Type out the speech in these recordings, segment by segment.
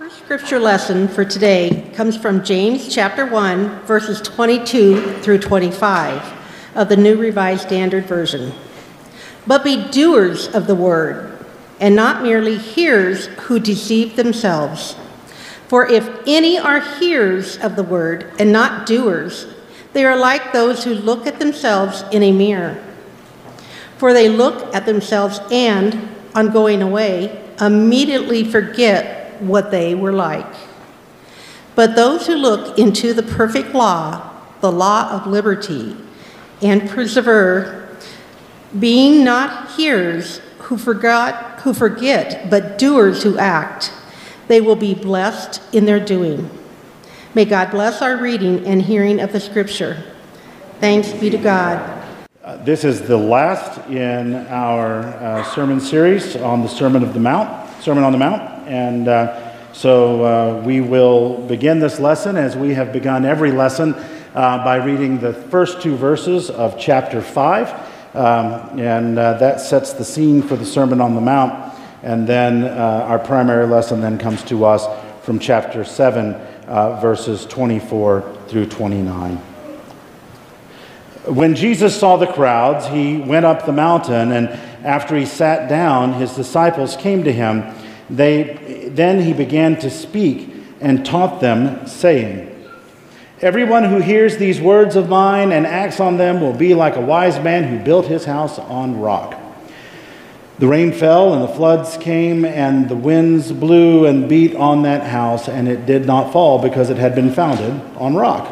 Our scripture lesson for today comes from James chapter 1, verses 22 through 25 of the New Revised Standard Version. But be doers of the word, and not merely hearers who deceive themselves. For if any are hearers of the word and not doers, they are like those who look at themselves in a mirror. For they look at themselves and, on going away, immediately forget what they were like. But those who look into the perfect law, the law of liberty, and persevere, being not hearers who forget, but doers who act, they will be blessed in their doing. May God bless our reading and hearing of the scripture. Thanks be to God. This is the last in our sermon series on the Sermon on the Mount. And so we will begin this lesson, as we have begun every lesson, by reading the first two verses of chapter 5. That sets the scene for the Sermon on the Mount. And then our primary lesson then comes to us from chapter 7, verses 24 through 29. When Jesus saw the crowds, he went up the mountain, and after he sat down, his disciples came to him. Then he began to speak and taught them, saying, "Everyone who hears these words of mine and acts on them will be like a wise man who built his house on rock. The rain fell and the floods came and the winds blew and beat on that house, and it did not fall because it had been founded on rock.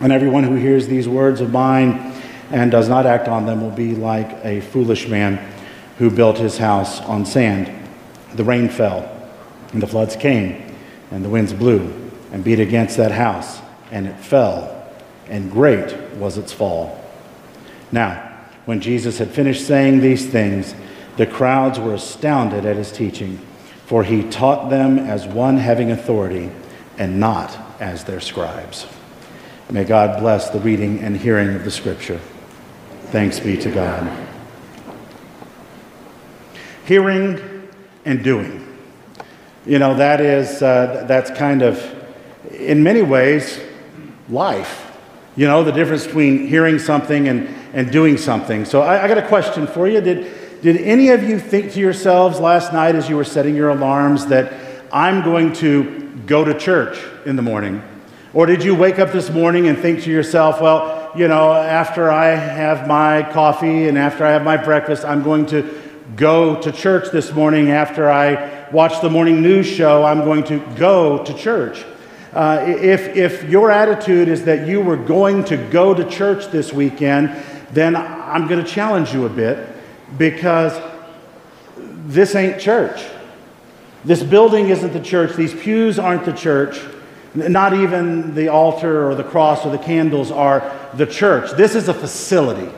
And everyone who hears these words of mine and does not act on them will be like a foolish man who built his house on sand. The rain fell, and the floods came, and the winds blew and beat against that house, and it fell, and great was its fall." Now, when Jesus had finished saying these things, the crowds were astounded at his teaching, for he taught them as one having authority and not as their scribes. May God bless the reading and hearing of the scripture. Thanks be to God. Hearing and doing. You know, that is, that's kind of, in many ways, life. You know, the difference between hearing something and doing something. So I got a question for you. Did any of you think to yourselves last night as you were setting your alarms that I'm going to go to church in the morning? Or did you wake up this morning and think to yourself, well, you know, after I have my coffee and after I have my breakfast, I'm going to go to church this morning. After I watch the morning news show, I'm going to go to church. If your attitude is that you were going to go to church this weekend, then I'm going to challenge you a bit, because this ain't church. This building isn't the church. These pews aren't the church. Not even the altar or the cross or the candles are the church. This is a facility.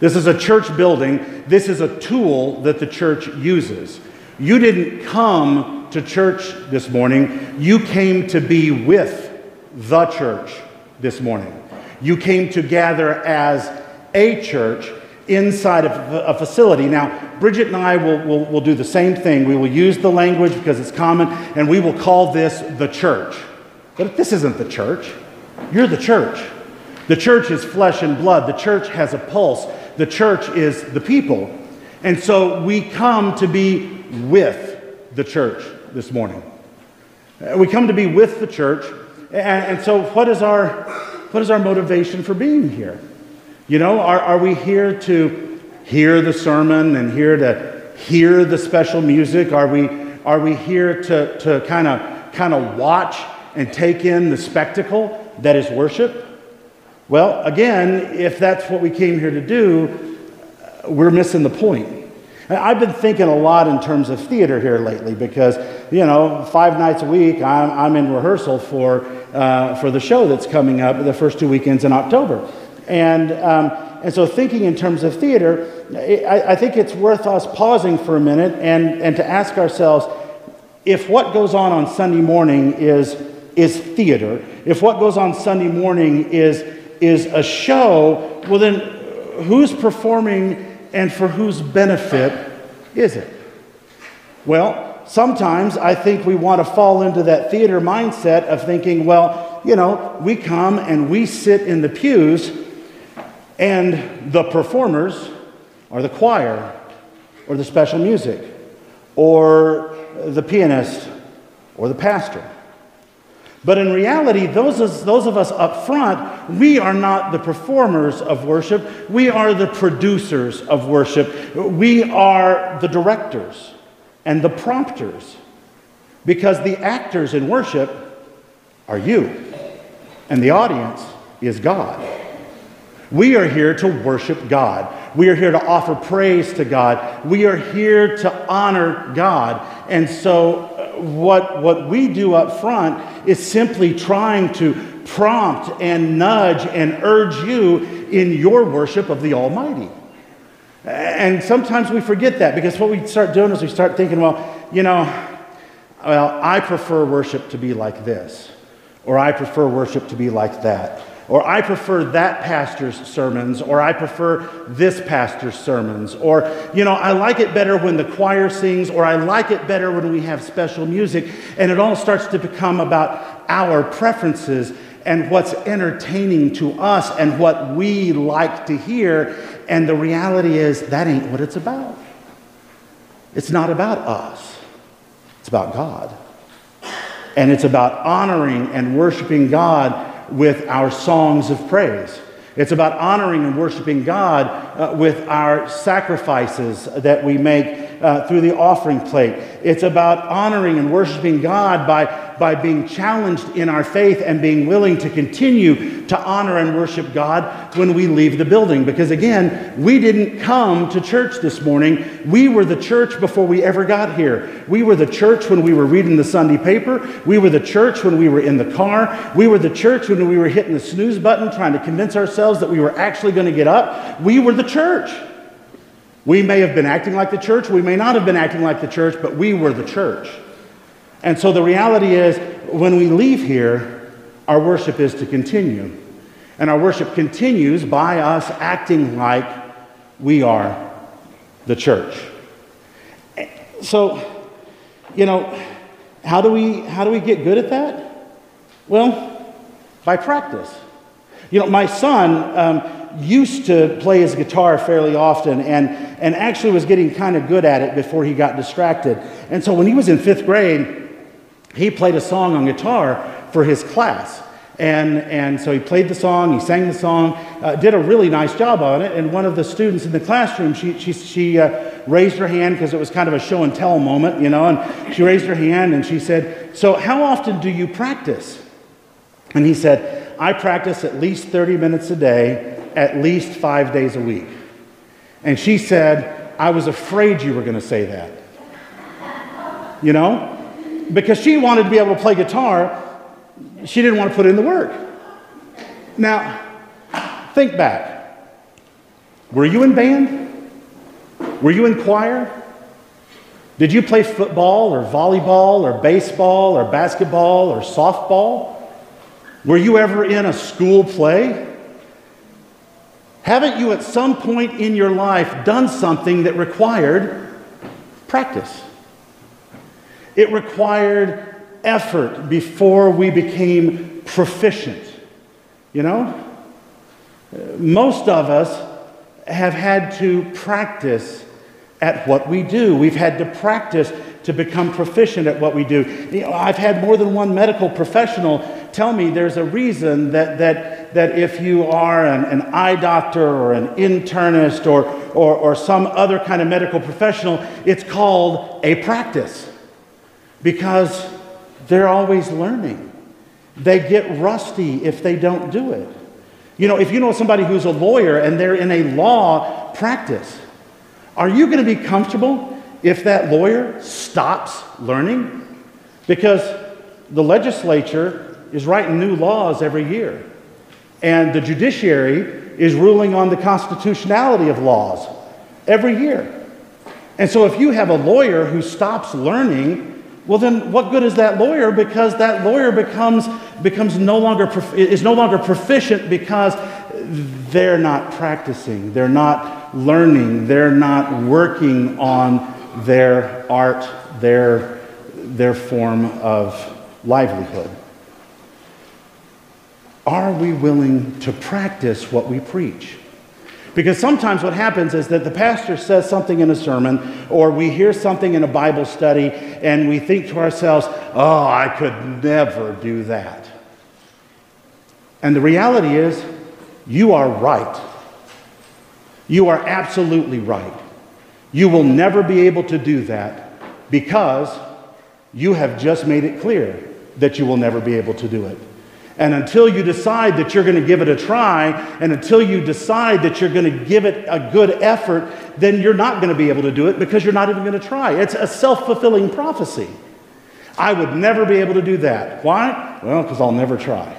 This is a church building. This is a tool that the church uses. You didn't come to church this morning. You came to be with the church this morning. You came to gather as a church inside of a facility. Now, Bridget and I will do the same thing. We will use the language because it's common, and we will call this the church. But this isn't the church. You're the church. The church is flesh and blood. The church has a pulse. The church is the people. And so we come to be with the church this morning. We come to be with the church. And so what is our motivation for being here? You know, are we here to hear the sermon and here to hear the special music? Are we here to kind of watch and take in the spectacle that is worship? Well, again, if that's what we came here to do, we're missing the point. I've been thinking a lot in terms of theater here lately, because, you know, 5 nights a week I'm in rehearsal for the show that's coming up the first 2 weekends in October. And so thinking in terms of theater, I think it's worth us pausing for a minute and to ask ourselves, if what goes on Sunday morning is theater, if what goes on Sunday morning is a show, well then who's performing and for whose benefit is it? Well, sometimes I think we want to fall into that theater mindset of thinking, well, you know, we come and we sit in the pews and the performers are the choir or the special music or the pianist or the pastor. But in reality, those of us up front, we are not the performers of worship. We are the producers of worship. We are the directors and the prompters, because the actors in worship are you, and the audience is God. We are here to worship God. We are here to offer praise to God. We are here to honor God. And so what we do up front is simply trying to prompt and nudge and urge you in your worship of the Almighty. And sometimes we forget that, because what we start doing is we start thinking, well, you know, well, I prefer worship to be like this, or I prefer worship to be like that, or I prefer that pastor's sermons, or I prefer this pastor's sermons, or, you know, I like it better when the choir sings, or I like it better when we have special music, and it all starts to become about our preferences and what's entertaining to us and what we like to hear, and the reality is that ain't what it's about. It's not about us. It's about God. And it's about honoring and worshiping God with our songs of praise. It's about honoring and worshiping God with our sacrifices that we make through the offering plate. It's about honoring and worshiping God by being challenged in our faith and being willing to continue to honor and worship God when we leave the building. Because again, we didn't come to church this morning. We were the church before we ever got here. We were the church when we were reading the Sunday paper. We were the church when we were in the car. We were the church when we were hitting the snooze button, trying to convince ourselves that we were actually going to get up. We were the church. We may have been acting like the church. We may not have been acting like the church, but we were the church. And so the reality is, when we leave here, our worship is to continue. And our worship continues by us acting like we are the church. So, you know, how do we get good at that? Well, by practice. You know, my son used to play his guitar fairly often and actually was getting kind of good at it before he got distracted. And so when he was in 5th grade, he played a song on guitar for his class. And so he played the song, he sang the song, did a really nice job on it. And one of the students in the classroom, she raised her hand, because it was kind of a show and tell moment, you know, and she raised her hand and she said, "So how often do you practice?" And he said, "I practice at least 30 minutes a day, at least 5 days a week." And she said, "I was afraid you were going to say that." You know? Because she wanted to be able to play guitar, she didn't want to put in the work. Now, think back. Were you in band? Were you in choir? Did you play football or volleyball or baseball or basketball or softball? Were you ever in a school play? Haven't you at some point in your life done something that required practice? It required effort before we became proficient, you know? Most of us have had to practice at what we do. We've had to practice to become proficient at what we do. You know, I've had more than one medical professional tell me there's a reason that if you are an eye doctor or an internist or some other kind of medical professional, it's called a practice. Because they're always learning. They get rusty if they don't do it. You know, if you know somebody who's a lawyer and they're in a law practice, are you going to be comfortable if that lawyer stops learning? Because the legislature is writing new laws every year, and the judiciary is ruling on the constitutionality of laws every year. And so if you have a lawyer who stops learning, well, then what good is that lawyer? Because that lawyer becomes is no longer proficient, because they're not practicing, they're not learning, they're not working on their art, their their form of livelihood. Are we willing to practice what we preach? Because sometimes what happens is that the pastor says something in a sermon, or we hear something in a Bible study, and we think to ourselves, oh, I could never do that. And the reality is, you are right. You are absolutely right. You will never be able to do that because you have just made it clear that you will never be able to do it. And until you decide that you're going to give it a try, and until you decide that you're going to give it a good effort, then you're not going to be able to do it because you're not even going to try. It's a self-fulfilling prophecy. I would never be able to do that. Why? Well, because I'll never try.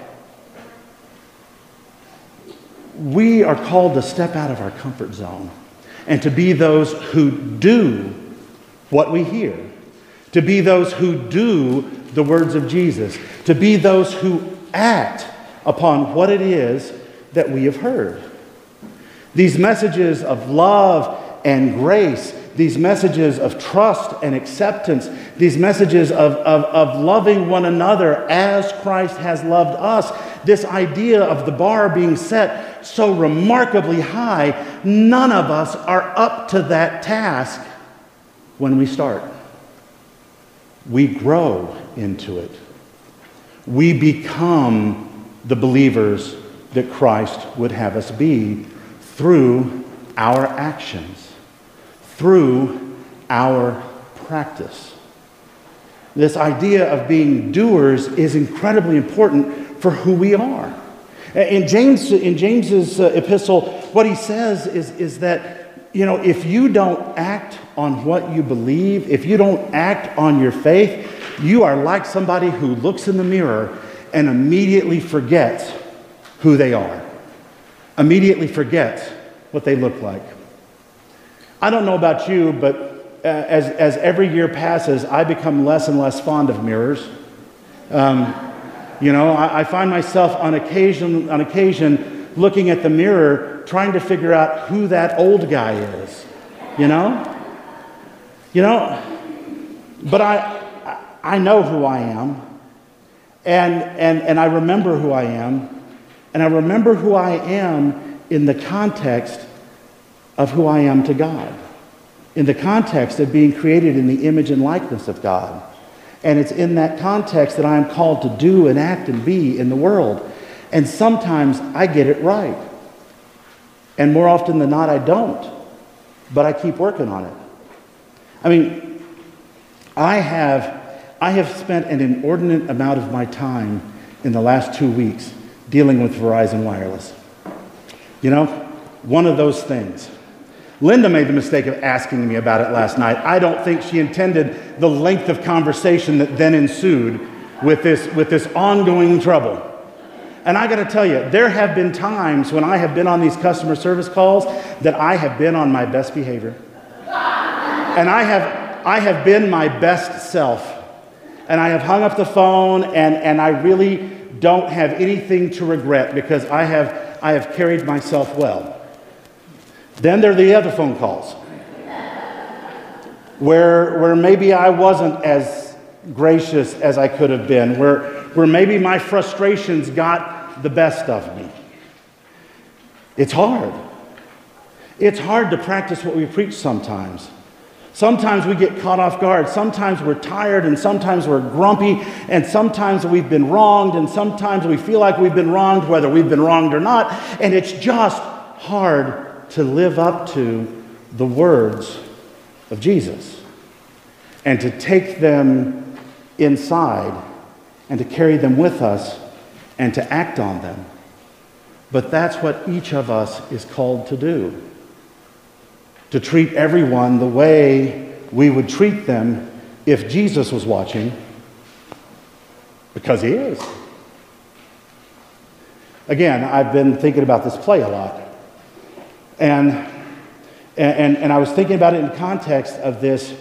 We are called to step out of our comfort zone and to be those who do what we hear, to be those who do the words of Jesus, to be those who act upon what it is that we have heard. These messages of love and grace, these messages of trust and acceptance, these messages of loving one another as Christ has loved us, this idea of the bar being set so remarkably high, none of us are up to that task when we start. We grow into it. We become the believers that Christ would have us be through our actions, through our practice. This idea of being doers is incredibly important for who we are. In James's epistle, what he says is that, you know, if you don't act on what you believe, if you don't act on your faith, you are like somebody who looks in the mirror and immediately forgets who they are, immediately forgets what they look like. I don't know about you, but as every year passes, I become less and less fond of mirrors. I find myself on occasion looking at the mirror, trying to figure out who that old guy is, but I know who I am, and I remember who I am, and I remember who I am in the context of who I am to God, in the context of being created in the image and likeness of God. And it's in that context that I am called to do and act and be in the world. And sometimes I get it right. And more often than not, I don't. But I keep working on it. I mean, I have spent an inordinate amount of my time in the last 2 weeks dealing with Verizon Wireless. One of those things. Linda made the mistake of asking me about it last night. I don't think she intended the length of conversation that then ensued with this ongoing trouble. And I got to tell you, there have been times when I have been on these customer service calls that I have been on my best behavior. And I have been my best self. And I have hung up the phone, and I really don't have anything to regret because I have carried myself well. Then there are the other phone calls where maybe I wasn't as gracious as I could have been, where maybe my frustrations got the best of me. It's hard. It's hard to practice what we preach sometimes. Sometimes we get caught off guard. Sometimes we're tired, and sometimes we're grumpy, and sometimes we've been wronged, and sometimes we feel like we've been wronged, whether we've been wronged or not. And it's just hard to live up to the words of Jesus and to take them inside and to carry them with us and to act on them. But that's what each of us is called to do. To treat everyone the way we would treat them if Jesus was watching, because he is. Again, I've been thinking about this play a lot. And I was thinking about it in context of this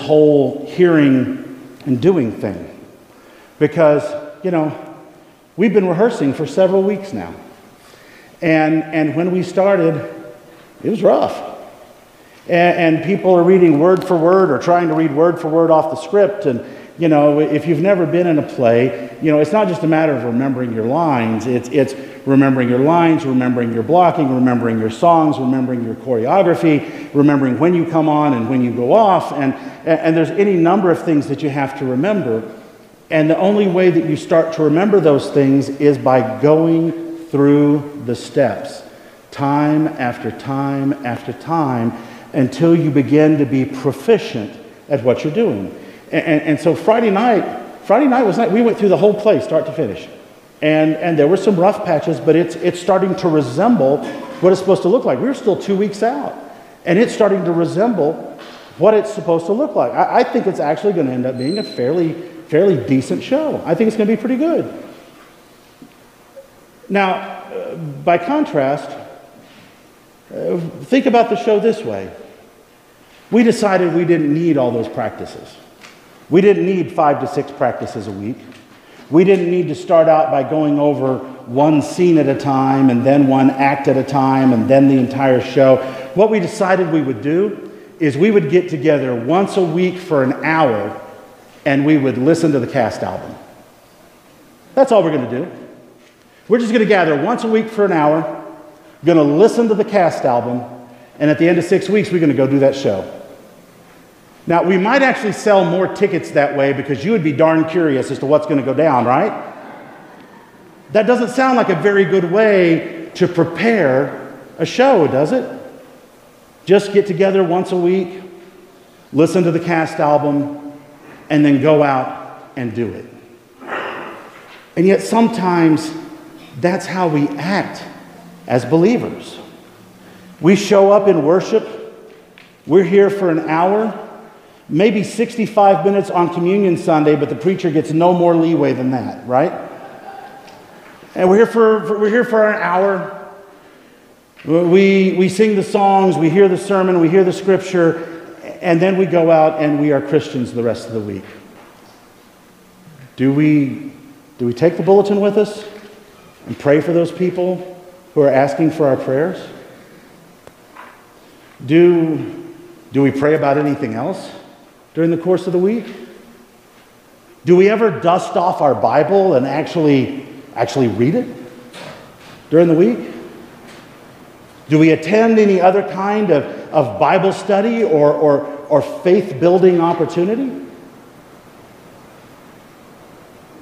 whole hearing and doing thing. Because, we've been rehearsing for several weeks now. And when we started, it was rough. And people are reading word for word or trying to read word for word off the script. And, you know, if you've never been in a play, you know, it's not just a matter of remembering your lines. It's remembering your lines, remembering your blocking, remembering your songs, remembering your choreography, remembering when you come on and when you go off. And there's any number of things that you have to remember. And the only way that you start to remember those things is by going through the steps, time after time after time, until you begin to be proficient at what you're doing. And so Friday night was night. We went through the whole play, start to finish. And there were some rough patches, but it's starting to resemble what it's supposed to look like. We were still 2 weeks out, and it's starting to resemble what it's supposed to look like. I think it's actually going to end up being a fairly decent show. I think it's going to be pretty good. Now, by contrast, think about the show this way. We decided we didn't need all those practices. We didn't need 5 to 6 practices a week. We didn't need to start out by going over one scene at a time and then one act at a time and then the entire show. What we decided we would do is we would get together once a week for an hour and we would listen to the cast album. That's all we're going to do. We're just going to gather once a week for an hour, going to listen to the cast album, and at the end of 6 weeks, we're going to go do that show. Now, we might actually sell more tickets that way because you would be darn curious as to what's going to go down, right? That doesn't sound like a very good way to prepare a show, does it? Just get together once a week, listen to the cast album, and then go out and do it. And yet sometimes that's how we act as believers. We show up in worship. We're here for an hour, maybe 65 minutes on Communion Sunday, but the preacher gets no more leeway than that, right? And we're here for an hour. We sing the songs, we hear the sermon, we hear the scripture, and then we go out and we are Christians the rest of the week. Do we take the bulletin with us and pray for those people who are asking for our prayers? Do we pray about anything else during the course of the week? Do we ever dust off our Bible and actually read it during the week? Do we attend any other kind of Bible study or faith-building opportunity?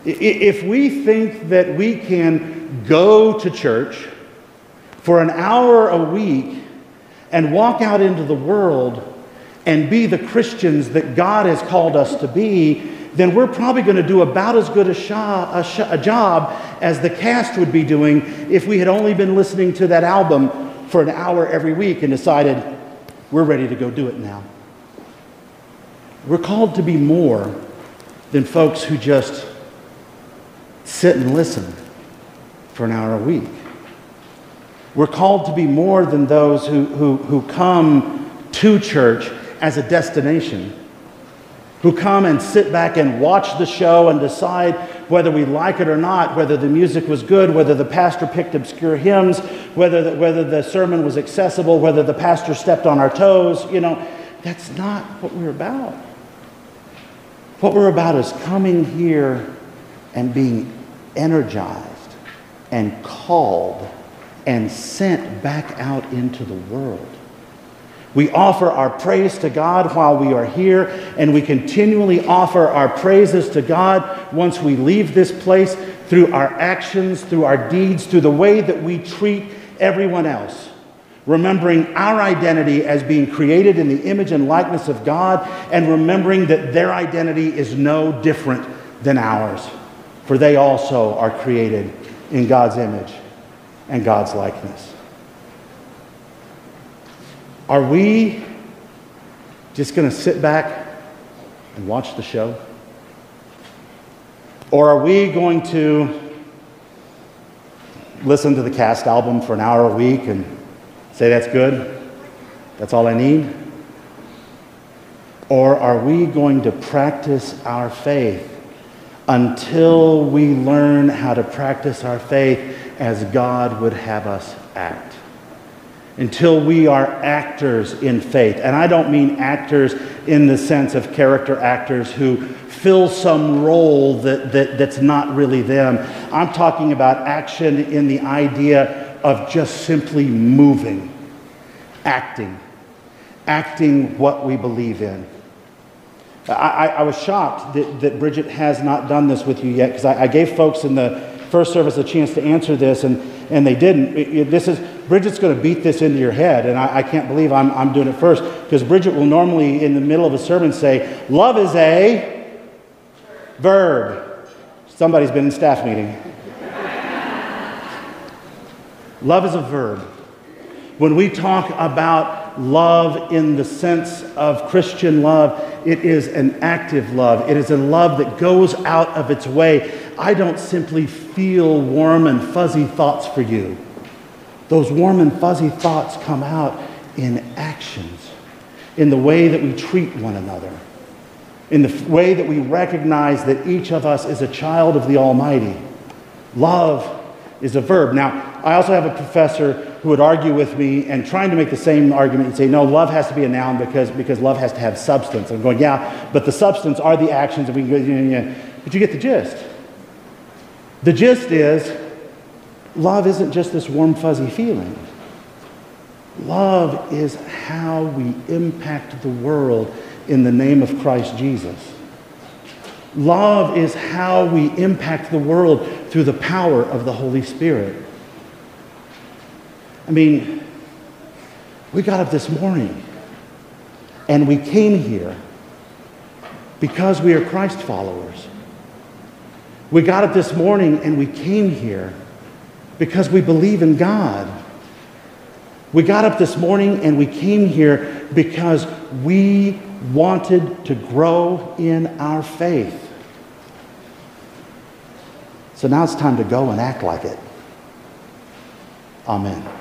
If we think that we can go to church for an hour a week and walk out into the world and be the Christians that God has called us to be, then we're probably going to do about as good a job as the cast would be doing if we had only been listening to that album for an hour every week and decided we're ready to go do it now. We're called to be more than folks who just sit and listen for an hour a week. We're called to be more than those who come to church as a destination, who come and sit back and watch the show and decide whether we like it or not, whether the music was good, whether the pastor picked obscure hymns, whether the sermon was accessible, whether the pastor stepped on our toes. You know, that's not what we're about. What we're about is coming here and being energized and called and sent back out into the world. We offer our praise to God while we are here, and we continually offer our praises to God once we leave this place through our actions, through our deeds, through the way that we treat everyone else, remembering our identity as being created in the image and likeness of God, and remembering that their identity is no different than ours, for they also are created in God's image and God's likeness. Are we just going to sit back and watch the show? Or are we going to listen to the cast album for an hour a week and say, that's good, that's all I need? Or are we going to practice our faith until we learn how to practice our faith as God would have us act? until we are actors in faith. And I don't mean actors in the sense of character actors who fill some role that's not really them. I'm talking about action in the idea of just simply moving, acting what we believe in. I was shocked that Bridget has not done this with you yet, because I gave folks in the first service a chance to answer this, and they didn't. Bridget's going to beat this into your head, and I can't believe I'm doing it first, because Bridget will normally, in the middle of a sermon, say, love is a verb. Somebody's been in staff meeting. Love is a verb. When we talk about love in the sense of Christian love, it is an active love. It is a love that goes out of its way. I don't simply feel warm and fuzzy thoughts for you. Those warm and fuzzy thoughts come out in actions, in the way that we treat one another, in the way that we recognize that each of us is a child of the Almighty. Love is a verb. Now, I also have a professor who would argue with me and trying to make the same argument and say, no, love has to be a noun because love has to have substance. I'm going, yeah, but the substance are the actions, and we can go, yeah. But you get the gist. The gist is, love isn't just this warm, fuzzy feeling. Love is how we impact the world in the name of Christ Jesus. Love is how we impact the world through the power of the Holy Spirit. I mean, we got up this morning and we came here because we are Christ followers. We got up this morning and we came here because we believe in God. We got up this morning and we came here because we wanted to grow in our faith. So now it's time to go and act like it. Amen.